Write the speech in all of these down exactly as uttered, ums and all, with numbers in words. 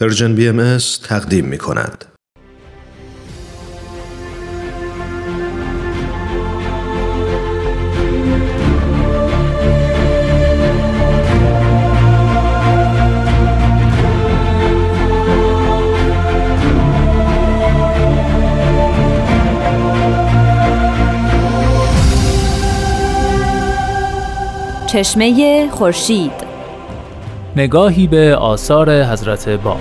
پرژن بی ام اس تقدیم می کند. چشمه خورشید، نگاهی به آثار حضرت باب.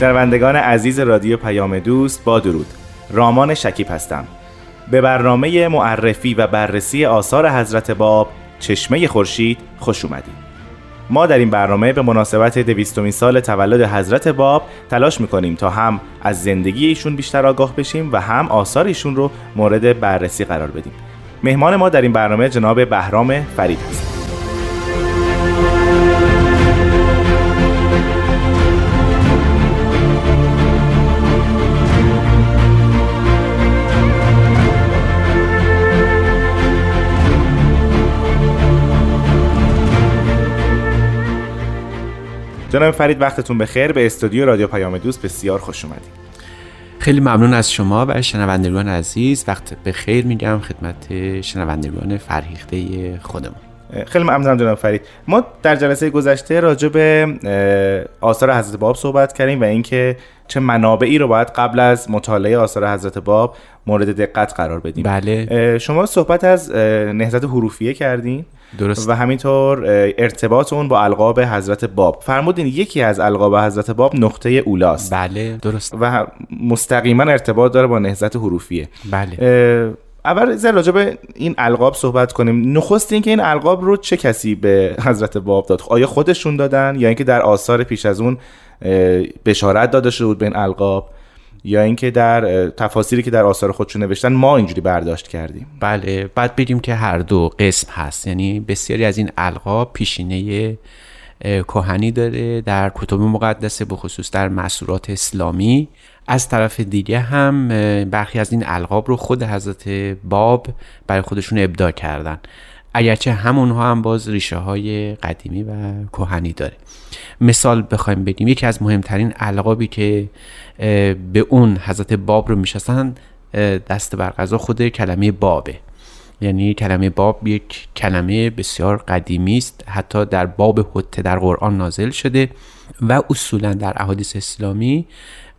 شنوندگان عزیز رادیو پیام دوست، با درود. رامان شکیپ هستم. به برنامه معرفی و بررسی آثار حضرت باب، چشمه خورشید، خوش اومدید. ما در این برنامه به مناسبت دویستمین سال تولد حضرت باب تلاش میکنیم تا هم از زندگی ایشون بیشتر آگاه بشیم و هم آثار ایشون رو مورد بررسی قرار بدیم. مهمان ما در این برنامه جناب بهرام فریدی هستند. جناب فرید، وقتتون بخیر. به استودیو رادیو پیام دوست بسیار خوش اومدید. خیلی ممنون از شما و شنوندگان عزیز. وقت بخیر میگم خدمت شنوندگان فرهیخته خودمون. خیلی ممنونم جناب فرید. ما در جلسه گذشته راجع به آثار حضرت باب صحبت کردیم و اینکه چه منابعی رو باید قبل از مطالعه آثار حضرت باب مورد دقت قرار بدیم. بله. شما صحبت از نهضت حروفیه کردین. درست. و همینطور ارتباط اون با القاب حضرت باب. فرمودین یکی از القاب حضرت باب نقطه اولاست. بله درست. و مستقیما ارتباط داره با نهضت حروفیه. بله. اول زر راجع به این القاب صحبت کنیم. نخست این که این القاب رو چه کسی به حضرت باب داد؟ آیا خودشون دادن یا اینکه در آثار پیش از اون بشارت داده شده بود به این القاب؟ یا اینکه در تفاسیری که در آثار خودشون نوشتن ما اینجوری برداشت کردیم؟ بله، بعد بگیم که هر دو قسم هست، یعنی بسیاری از این القاب پیشینه کهنی داره در کتب مقدس، به خصوص در مسورات اسلامی. از طرف دیگه هم برخی از این القاب رو خود حضرت باب برای خودشون ابداع کردن، اگرچه همونها هم باز ریشه های قدیمی و کهنی داره. مثال بخوایم بگیم، یکی از مهمترین القابی که به اون حضرت باب رو میشناسن دست بر قضا خود کلمه بابه. یعنی کلمه باب یک کلمه بسیار قدیمی است، حتی در باب حته در قرآن نازل شده و اصولا در احادیث اسلامی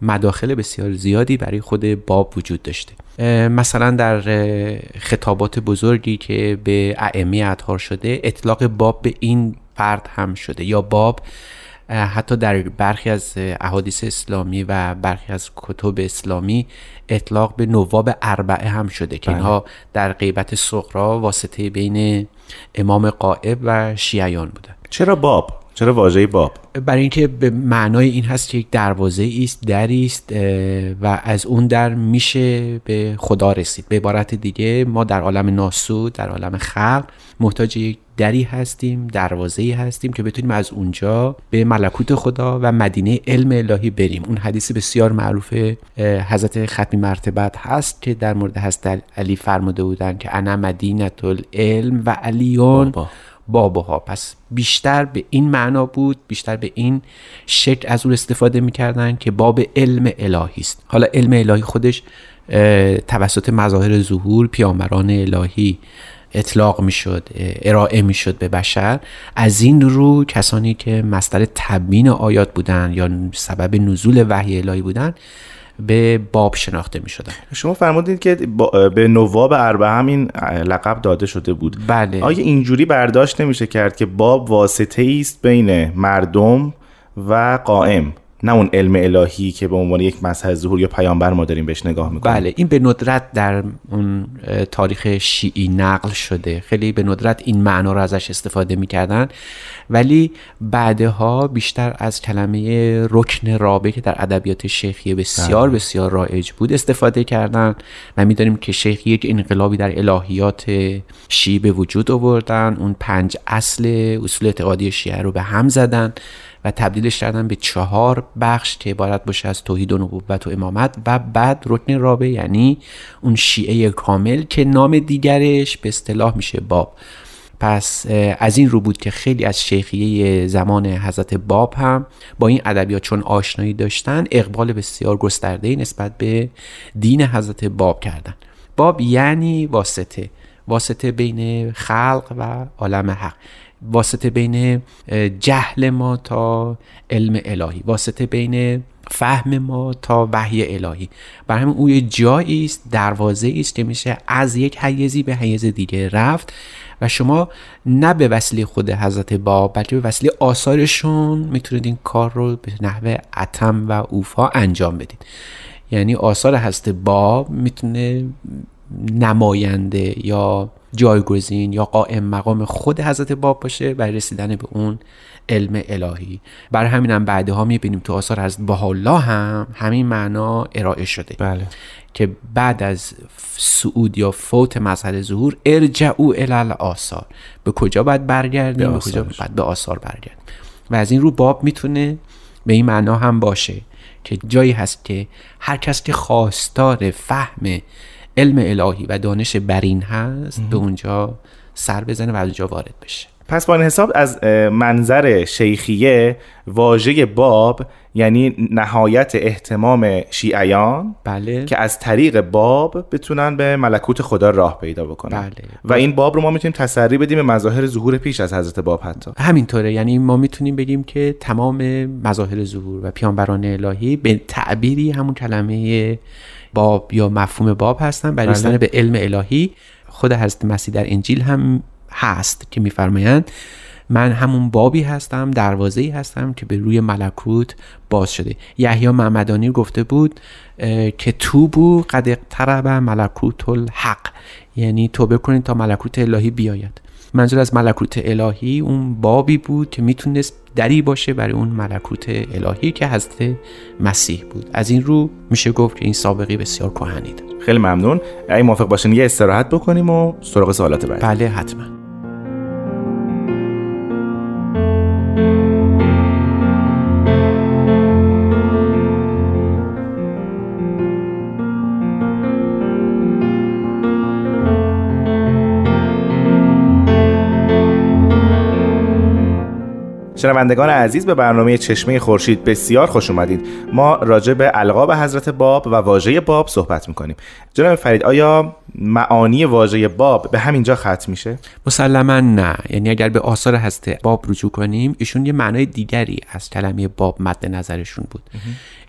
مداخل بسیار زیادی برای خود باب وجود داشته. مثلا در خطابات بزرگی که به ائمه اطهار شده اطلاق باب به این فرد هم شده، یا باب حتی در برخی از احادیث اسلامی و برخی از کتب اسلامی اطلاق به نواب اربعه هم شده که اینها در غیبت صغرا واسطه بین امام غائب و شیعیان بودن. چرا باب؟ چرا واژه باب؟ برای اینکه به معنای این هست که یک دروازه ایست، دری است و از اون در میشه به خدا رسید. به عبارت دیگه ما در عالم ناسوت، در عالم خلق محتاج یک دری هستیم، دروازه‌ای هستیم که بتونیم از اونجا به ملکوت خدا و مدینه علم الهی بریم. اون حدیث بسیار معروف حضرت ختمی مرتبت هست که در مورد حضرت علی فرموده بودن که انا مدینه العلم و علیون بابها. پس بیشتر به این معنا بود، بیشتر به این شکل از اون استفاده میکردن که باب علم الهی است. حالا علم الهی خودش توسط مظاهر ظهور پیامبران الهی اطلاق میشد، ارائه میشد به بشر. از این رو کسانی که مصدر تبیین آیات بودن یا سبب نزول وحی الهی بودن به باب شناخته می شدن. شما فرمودید که به نواب اربعه هم این لقب داده شده بود. بله. آیا اینجوری برداشت نمیشه کرد که باب واسطه ایست بین مردم و قائم نه اون علم الهی که به عنوان یک مظهر ظهور یا پیامبر ما داریم بهش نگاه میکنیم. بله، این به ندرت در اون تاریخ شیعی نقل شده، خیلی به ندرت این معنا رو ازش استفاده میکردن، ولی بعدها بیشتر از کلمه رکن رابعه که در ادبیات شیخی بسیار ده. بسیار رایج بود استفاده کردن و میدونیم که شیخی یک انقلابی در الهیات شیعی به وجود آوردن، اون پنج اصل اصول اعتقادی شیعه رو به هم زدن و تبدیلش کردن به چهار بخش که عبارت باشه از توحید و نبوت و امامت و بعد رکن رابع، یعنی اون شیعه کامل که نام دیگرش به اصطلاح میشه باب. پس از این رو بود که خیلی از شیخیه زمان حضرت باب هم با این ادبیات چون آشنایی داشتن اقبال بسیار گسترده‌ای نسبت به دین حضرت باب کردن. باب یعنی واسطه، واسطه بین خلق و عالم حق، واسطه بین جهل ما تا علم الهی، واسطه بین فهم ما تا وحی الهی. برای همین او یه جایی است، دروازه است که میشه از یک حیزی به حیز دیگه رفت و شما نه به وسیله خود حضرت باب بلکه به وسیله آثارشون میتونید این کار رو به نحو اتم و اوفا انجام بدید. یعنی آثار حضرت باب میتونه نماینده یا جایگزین یا قائم مقام خود حضرت باب باشه برای رسیدن به اون علم الهی. برای همین هم بعدها میبینیم تو آثار از بهاءالله هم همین معنا ارائه شده. بله. که بعد از صعود یا فوت مظهر ظهور ارجعوا الی آثار، به کجا باید برگردیم؟ به کجا باید به آثار برگردیم. و از این رو باب میتونه به این معنا هم باشه که جایی هست که هر کس که خواستار فهم علم الهی و دانش برین هست ام. به اونجا سر بزنه و از اونجا وارد بشه. پس با این حساب از منظر شیخیه واژه باب یعنی نهایت اهتمام شیعیان، بله، که از طریق باب بتونن به ملکوت خدا راه پیدا بکنن. بله. و این باب رو ما میتونیم تسری بدیم به مظاهر ظهور پیش از حضرت باب حتی. همینطوره، یعنی ما میتونیم بگیم که تمام مظاهر ظهور و پیامبران الهی به تعبیری همون کلمه باب یا مفهوم باب هستن برای رسیدن به علم الهی. خود حضرت مسیح در انجیل هم هست که میفرمایند من همون بابی هستم، دروازه‌ای هستم که به روی ملکوت باز شده. یحیی محمدانی گفته بود که توبو قد اقترب ملکوت الحق، یعنی توبه کنید تا ملکوت الهی بیاید. منظور از ملکوت الهی اون بابی بود که میتونست دری باشه برای اون ملکوت الهی که حضرت مسیح بود. از این رو میشه گفت که این سابقه بسیار کهنه داره. خیلی ممنون. اگه موافق باشین یه استراحت بکنیم و سراغ سوالات بعدی. بله حتما. شنوندگان عزیز، به برنامه چشمه خورشید بسیار خوش اومدید. ما راجع به القاب حضرت باب و واژه باب صحبت میکنیم. جناب فرید، آیا معانی واژه باب به همینجا ختم میشه؟ مسلماً نه، یعنی اگر به آثار حضرت باب رجوع کنیم ایشون یه معنای دیگری از کلمه باب مد نظرشون بود.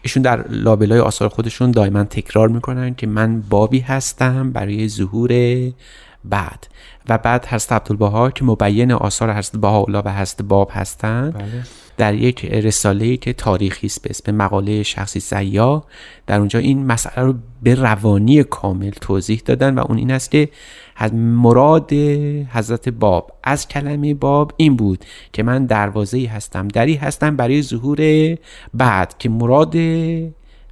ایشون در لابلای آثار خودشون دائما تکرار میکنن که من بابی هستم برای ظهور بعد و بعد حضرت عبدالبها که مبین آثار حضرت بهاءالله و حضرت باب هستند. بله. در یک رساله‌ای که تاریخی است به اسم مقاله شخصی سیاه، در اونجا این مسئله رو به روانی کامل توضیح دادن و اون این است که مراد حضرت باب از کلمه باب این بود که من دروازه‌ای هستم، دری هستم برای ظهور بعد، که مراد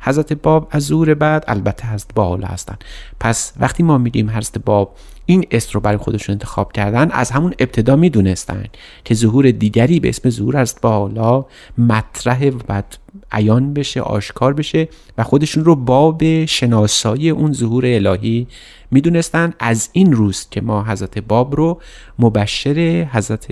حضرت باب از ظهور بعد البته حضرت بهاءالله هستن. پس وقتی ما میگیم حضرت باب این اسم رو برای خودشون انتخاب کردن، از همون ابتدا میدونستن که ظهور دیگری به اسم ظهور حضرت بهاءالله مطرحه و بعد عیان بشه، آشکار بشه و خودشون رو باب شناسایی اون ظهور الهی میدونستن. از این روست که ما حضرت باب رو مبشر حضرت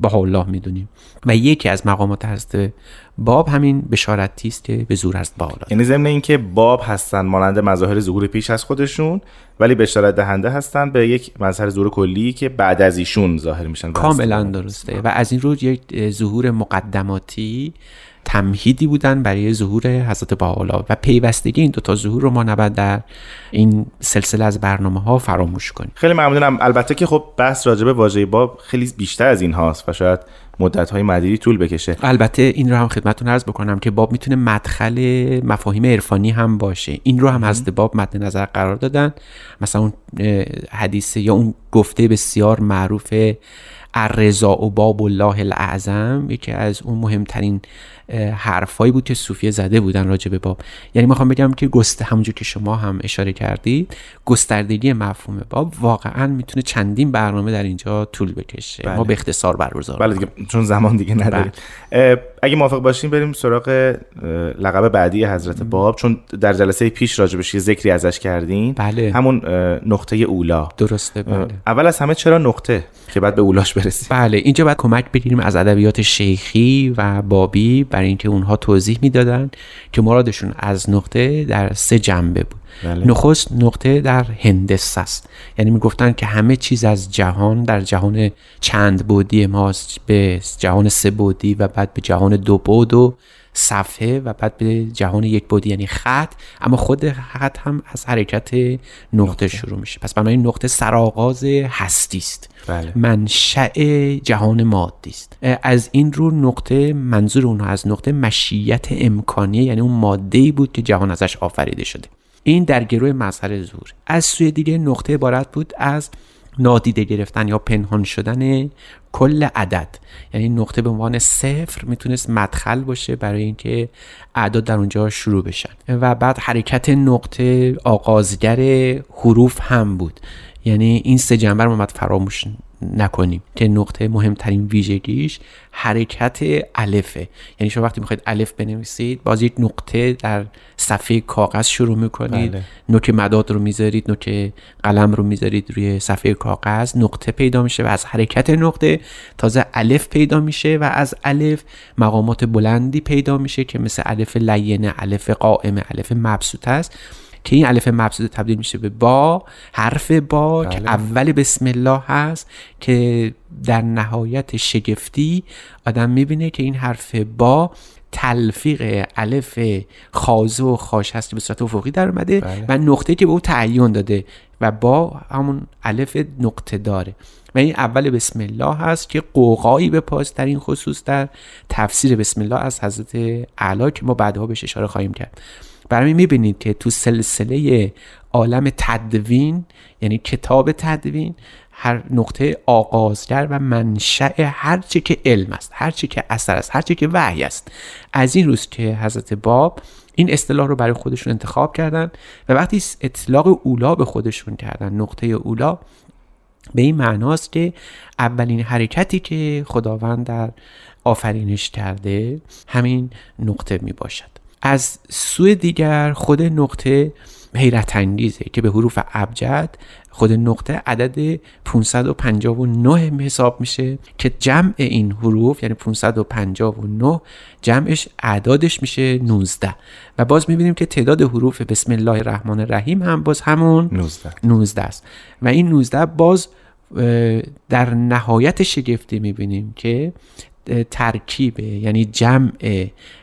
بهاءالله میدونیم و یکی از مقامات حضرت باب همین بشارتی است که به ظهور حضرت بهاءالله، یعنی ضمن اینکه باب هستن مانند مظاهر ظهور پیش از خودشون ولی بشارت دهنده هستن به یک مظهر ظهور کلی که بعد از ایشون ظاهر میشن. کاملا درسته. و از این رو یک ظهور مقدماتی تمهیدی بودن برای ظهور حضرت بهاءالله و پیوستگی این دوتا ظهور رو ما نباید در این سلسله از برنامه ها فراموش کنیم. خیلی ممنونم. البته که خب بحث راجع به واژه باب خیلی بیشتر از این هاست و شاید مدت‌های مدیدی طول بکشه. البته این رو هم خدمتتون عرض بکنم که باب میتونه مدخل مفاهیم عرفانی هم باشه. این رو هم حضرت باب مد نظر قرار دادن. مثلا اون حدیث یا اون گفته بسیار معروف الرضا و باب الله الاعظم یکی از اون مهمترین حرفایی بود که صوفیه زده بودن راجع به باب. یعنی میخوام بگم که گست همونجور که شما هم اشاره کردید گستردگی مفهوم باب واقعا میتونه چندین برنامه در اینجا طول بکشه. بله. ما به اختصار برگزار بله دیگه چون زمان دیگه نداریم. بله. اگه موافق باشین بریم سراغ لقب بعدی حضرت م. باب چون در جلسه پیش راجع بهش ذکری ازش کردین. بله. همون نقطه اولا. درسته. بله. اول از همه چرا نقطه که بعد به اولاش برسیم؟ بله اینجا باید کمک بگیریم از ادبیات شیخی و بابی برای اینکه اونها توضیح میدادن که مرادشون از نقطه در سه جنبه بود. بله. نخست نقطه در هندسه است. یعنی میگفتن که همه چیز از جهان در جهان چند بعدی ماست به جهان سه بعدی و بعد به جهان دو بعد و صفحه و بعد به جهان یک بعدی یعنی خط، اما خود خط هم از حرکت نقطه, نقطه. شروع میشه. پس بنابراین نقطه سرآغاز هستی است. بله. منشأ جهان مادی است. از این رو نقطه منظور اونها از نقطه مشیت امکانیه، یعنی اون ماده‌ای بود که جهان ازش آفریده شده. این در گروه مظهر ظهور. از سوی دیگه نقطه عبارت بود از نادیده گرفتن یا پنهان شدن کل عدد. یعنی نقطه به عنوان صفر میتونست مدخل باشه برای اینکه اعداد در اونجا شروع بشن و بعد حرکت نقطه آغازگر حروف هم بود. یعنی این سه جنبه رو ما باید فراموش نکنیم که نقطه مهمترین ویژگیش حرکت الفه. یعنی شما وقتی میخواید الف بنویسید باز یک نقطه در صفحه کاغذ شروع میکنید. بله. نوک مداد رو میذارید، نوک قلم رو میذارید روی صفحه کاغذ، نقطه پیدا میشه و از حرکت نقطه تازه الف پیدا میشه و از الف مقامات بلندی پیدا میشه که مثل الف لینه، الف قائمه، الف مبسوطه است که این الف مبسوطه تبدیل میشه به با، حرف با. بله. که اول بسم الله هست که در نهایت شگفتی آدم میبینه که این حرف با تلفیق الف خازه و خاش هست که به صورت افقی در اومده. بله. و نقطه که به او تعین داده و با همون الف نقطه داره و این اول بسم الله هست که قوقایی به پاس در این خصوص در تفسیر بسم الله از حضرت اعلی که ما بعدها بهش اشاره خواهیم کرد. برای میبینید که تو سلسله عالم تدوین یعنی کتاب تدوین هر نقطه آغازگر و منشأ هر چی که علم است، هر چی که اثر است، هر چی که وحی است. از این روز که حضرت باب این اصطلاح رو برای خودشون انتخاب کردن و وقتی اطلاق اولا به خودشون کردن نقطه اولا به این معناست که اولین حرکتی که خداوند در آفرینش کرده همین نقطه می باشد. از سوی دیگر خود نقطه حیرت انگیزه که به حروف ابجد خود نقطه عدد پانصد و پنجاه و نه حساب میشه که جمع این حروف یعنی پانصد و پنجاه و نه جمعش اعدادش میشه نوزده و باز میبینیم که تعداد حروف بسم الله الرحمن الرحیم هم باز همون نوزده است و این نوزده باز در نهایت شگفتی میبینیم که ترکیب یعنی جمع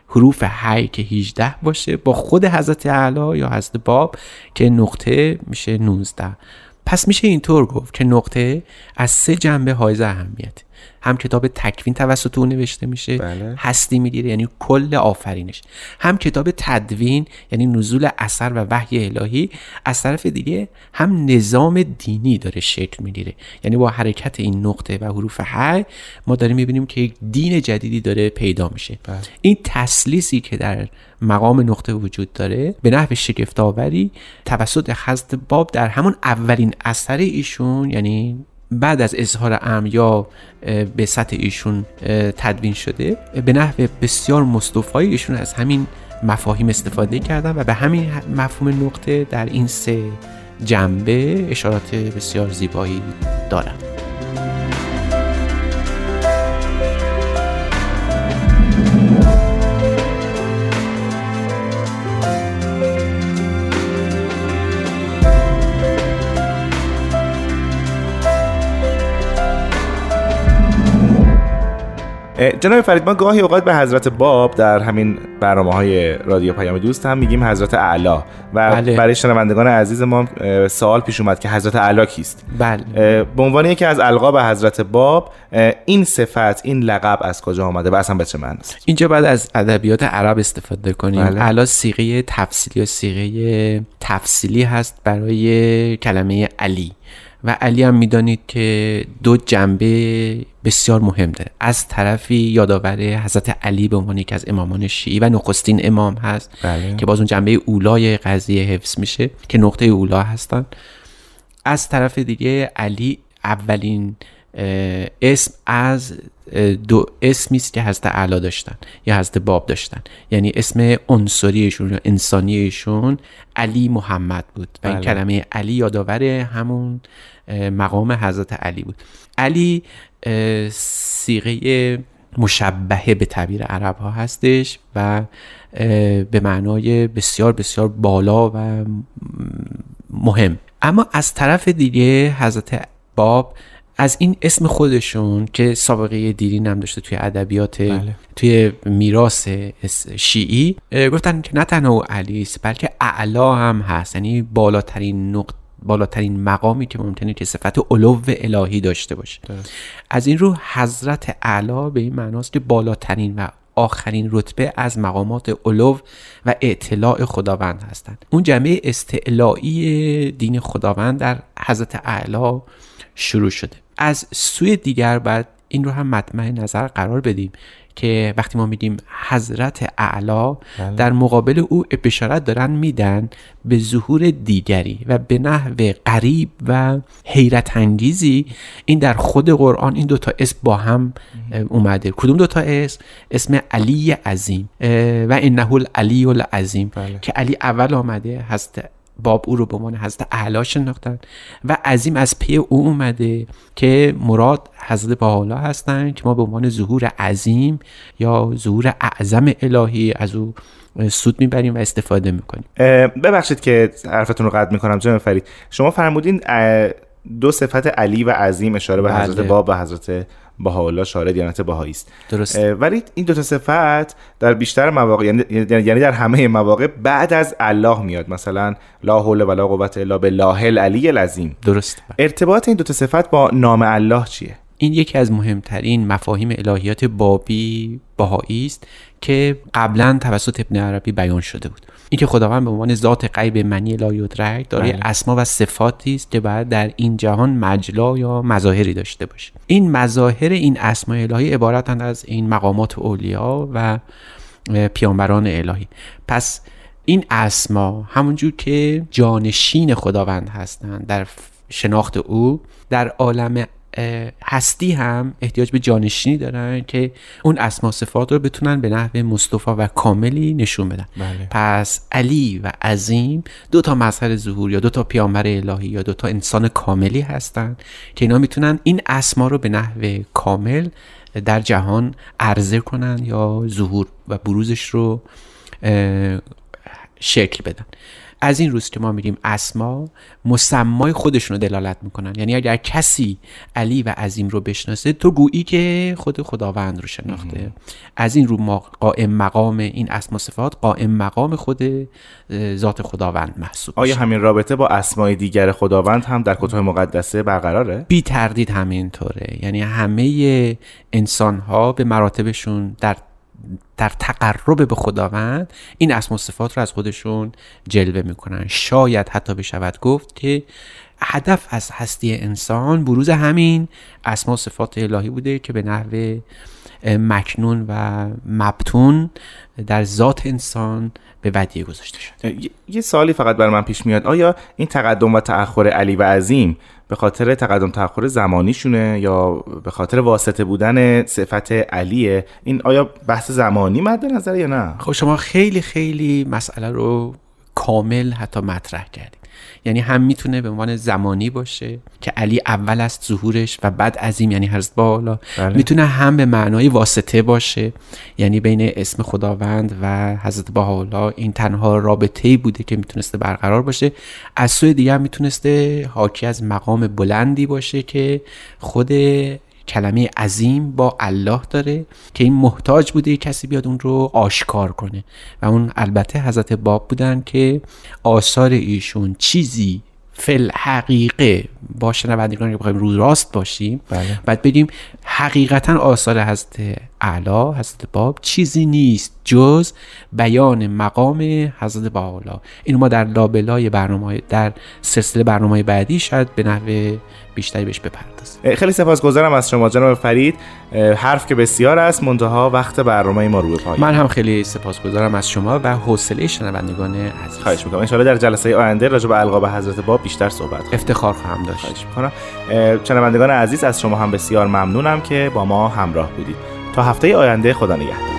حروف حی که هجده باشه با خود حضرت اعلی یا حضرت باب که نقطه میشه نوزده. پس میشه اینطور گفت که نقطه از سه جنبه حائز اهمیت هم کتاب تکوین توسط او نوشته میشه. بله. هستی میگیره یعنی کل آفرینش، هم کتاب تدوین یعنی نزول اثر و وحی الهی، از طرف دیگه هم نظام دینی داره شکل میگیره. یعنی با حرکت این نقطه و حروف حی ما داریم میبینیم که یک دین جدیدی داره پیدا میشه. بله. این تسلیسی که در مقام نقطه وجود داره به نحو شگفت‌آوری توسط حضرت باب در همون اولین اثر ایشون یعنی بعد از اظهار امر یا به سطح ایشون تدوین شده به نحو بسیار مستوفایی ایشون از همین مفاهیم استفاده کردن و به همین مفهوم نقطه در این سه جنبه اشارات بسیار زیبایی دارن. جناب فریدمان گاهی اوقات به حضرت باب در همین برنامه‌های رادیو پیام دوست هم میگیم حضرت اعلی و بله. برای شنوندگان عزیز ما سوال پیش اومد که حضرت اعلی کیست؟ بله. به عنوان یکی از القاب حضرت باب این صفت، این لقب از کجا آمده و اصلا به چه معنی است؟ اینجا بعد از ادبیات عرب استفاده کنیم. بله. اعلی صیغه تفصیلی یا صیغه تفصیلی هست برای کلمه علی و علی هم میدانید که دو جنبه بسیار مهم داره. از طرفی یادآور حضرت علی به عنوان یکی از امامان شیعی و نخستین امام هست. بله. که باز اون جنبه اولای قضیه حفظ میشه که نقطه اولا هستن. از طرف دیگه علی اولین اسم از دو اسمی است که حضرت اعلی داشتن یا حضرت باب داشتن، یعنی اسم عنصریشون یا انسانیشون علی محمد بود و این بله. کلمه علی یادآور همون مقام حضرت علی بود. علی صیغه مشبهه به تعبیر عرب ها هستش و به معنای بسیار بسیار بالا و مهم. اما از طرف دیگه حضرت باب از این اسم خودشون که سابقه دیرین هم داشته توی ادبیات بله. توی میراث شیعی گفتن که نه تنها او علی است بلکه اعلی هم هست، یعنی بالاترین نقطه، بالاترین مقامی که ممکنه که صفت علو الهی داشته باشه. درست. از این رو حضرت اعلی به این معناست که بالاترین و آخرین رتبه از مقامات علو و اعتلاء خداوند هستند. اون جنبه استعلائی دین خداوند در حضرت اعلی شروع شده. از سوی دیگر بعد این رو هم مطمع نظر قرار بدیم که وقتی ما میگیم حضرت اعلی در مقابل او بشارت دارن میدن به ظهور دیگری و به نحو غریب و حیرت انگیزی این در خود قرآن این دوتا اسم با هم اومده. کدوم دوتا اسم؟ اسم علی عظیم و انه العلی العظیم بله. که علی اول آمده، حضرت باب او رو به عنوان حضرت اعلی شناختن و عظیم از پی او اومده که مراد حضرت بهاءالله هستن که ما به عنوان ظهور عظیم یا ظهور اعظم الهی از او سود میبریم و استفاده میکنیم. ببخشید که حرفتون رو قطع میکنم جناب فرید، شما فرمودین دو صفت علی و عظیم اشاره به حضرت باب و حضرت بهاءالله شارع دیانت بهایی است. درست. ولی این دو تا صفت در بیشتر مواقع یعنی در همه مواقع بعد از الله میاد، مثلا لا حول ولا قوت الا بالله العلی العظیم. درست. ارتباط این دو تا صفت با نام الله چیه؟ این یکی از مهمترین مفاهیم الهیات بابی بهایی است که قبلا توسط ابن عربی بیان شده بود. اینکه خداوند به عنوان ذات غیب معنی لا یدرک دارای بله. اسما و صفاتی است که باید در این جهان مجلا یا مظاهری داشته باشه. این مظاهر این اسماء الهی عبارتند از این مقامات اولیا و پیامبران الهی. پس این اسما همونجور که جانشین خداوند هستند در شناخت او، در عالم هستی هم احتیاج به جانشینی دارن که اون اسما صفات رو بتونن به نحو مصطفی و کاملی نشون بدن. بله. پس علی و عظیم دو تا مظهر ظهور یا دو تا پیامبر الهی یا دو تا انسان کاملی هستن که اینا میتونن این اسما رو به نحو کامل در جهان عرضه کنن یا ظهور و بروزش رو شکل بدن. از این روز که ما میگیم اسما مسمای خودشون رو دلالت میکنن، یعنی اگر کسی علی و عظیم رو بشناسه تو گویی که خود خداوند رو شناخته. از این رو ما قائم مقام این اسما صفات قائم مقام خود ذات خداوند محسوب. آیا همین رابطه با اسمای دیگر خداوند هم در کتاب مقدسه برقراره؟ بی تردید همینطوره، یعنی همه انسان ها به مراتبشون در در تقرب به خداوند این اسما و صفات رو از خودشون جلوه میکنن. شاید حتی بشود گفت که هدف از هستی انسان بروز همین اسما و صفات الهی بوده که به نحو مکنون و مبتون در ذات انسان به ودیعه گذاشته شده. یه سوالی فقط برای من پیش میاد، آیا این تقدم و تأخر علی و عظیم به خاطر تقدم تأخر زمانیشونه یا به خاطر واسطه بودن صفت علیه؟ این آیا بحث زمانی مد نظر یا نه؟ خب شما خیلی خیلی مسئله رو کامل حتی مطرح کردید. یعنی هم میتونه به عنوان زمانی باشه که علی اول است ظهورش و بعد عظیم یعنی حضرت بهاءالله. بله. میتونه هم به معنای واسطه باشه، یعنی بین اسم خداوند و حضرت بهاءالله این تنها رابطه‌ای بوده که میتونسته برقرار باشه. از سوی دیگه میتونسته حاکی از مقام بلندی باشه که خود کلمه عظیم با الله داره که این محتاج بوده کسی بیاد اون رو آشکار کنه و اون البته حضرت باب بودن که آثار ایشون چیزی فل حقیقه با شنوندگان که بخوایم رو راست باشیم بله. بعد بگیم حقیقتا آثار حضرت اعلی حضرت باب چیزی نیست جز بیان مقام حضرت بهاءالله. اینو ما در لابلای برنامه در سلسله برنامه بعدی شاید به نحو بیشتری بهش بپردازیم. خیلی سپاسگزارم از شما جناب فرید، حرف که بسیار است منتها وقت برنامه ما رو به پایان. من هم خیلی سپاسگزارم از شما و حوصله شنوندگان عزیز. خواهش می‌کنم. ان شاءالله در جلسه آینده راجع به القاب حضرت باب بیشتر صحبت کنیم. افتخار خواهم داشت. خواهش می‌کنم. شنوندگان عزیز از شما هم بسیار ممنونم که با ما همراه بودید. تا هفته آینده خدا نگهدار.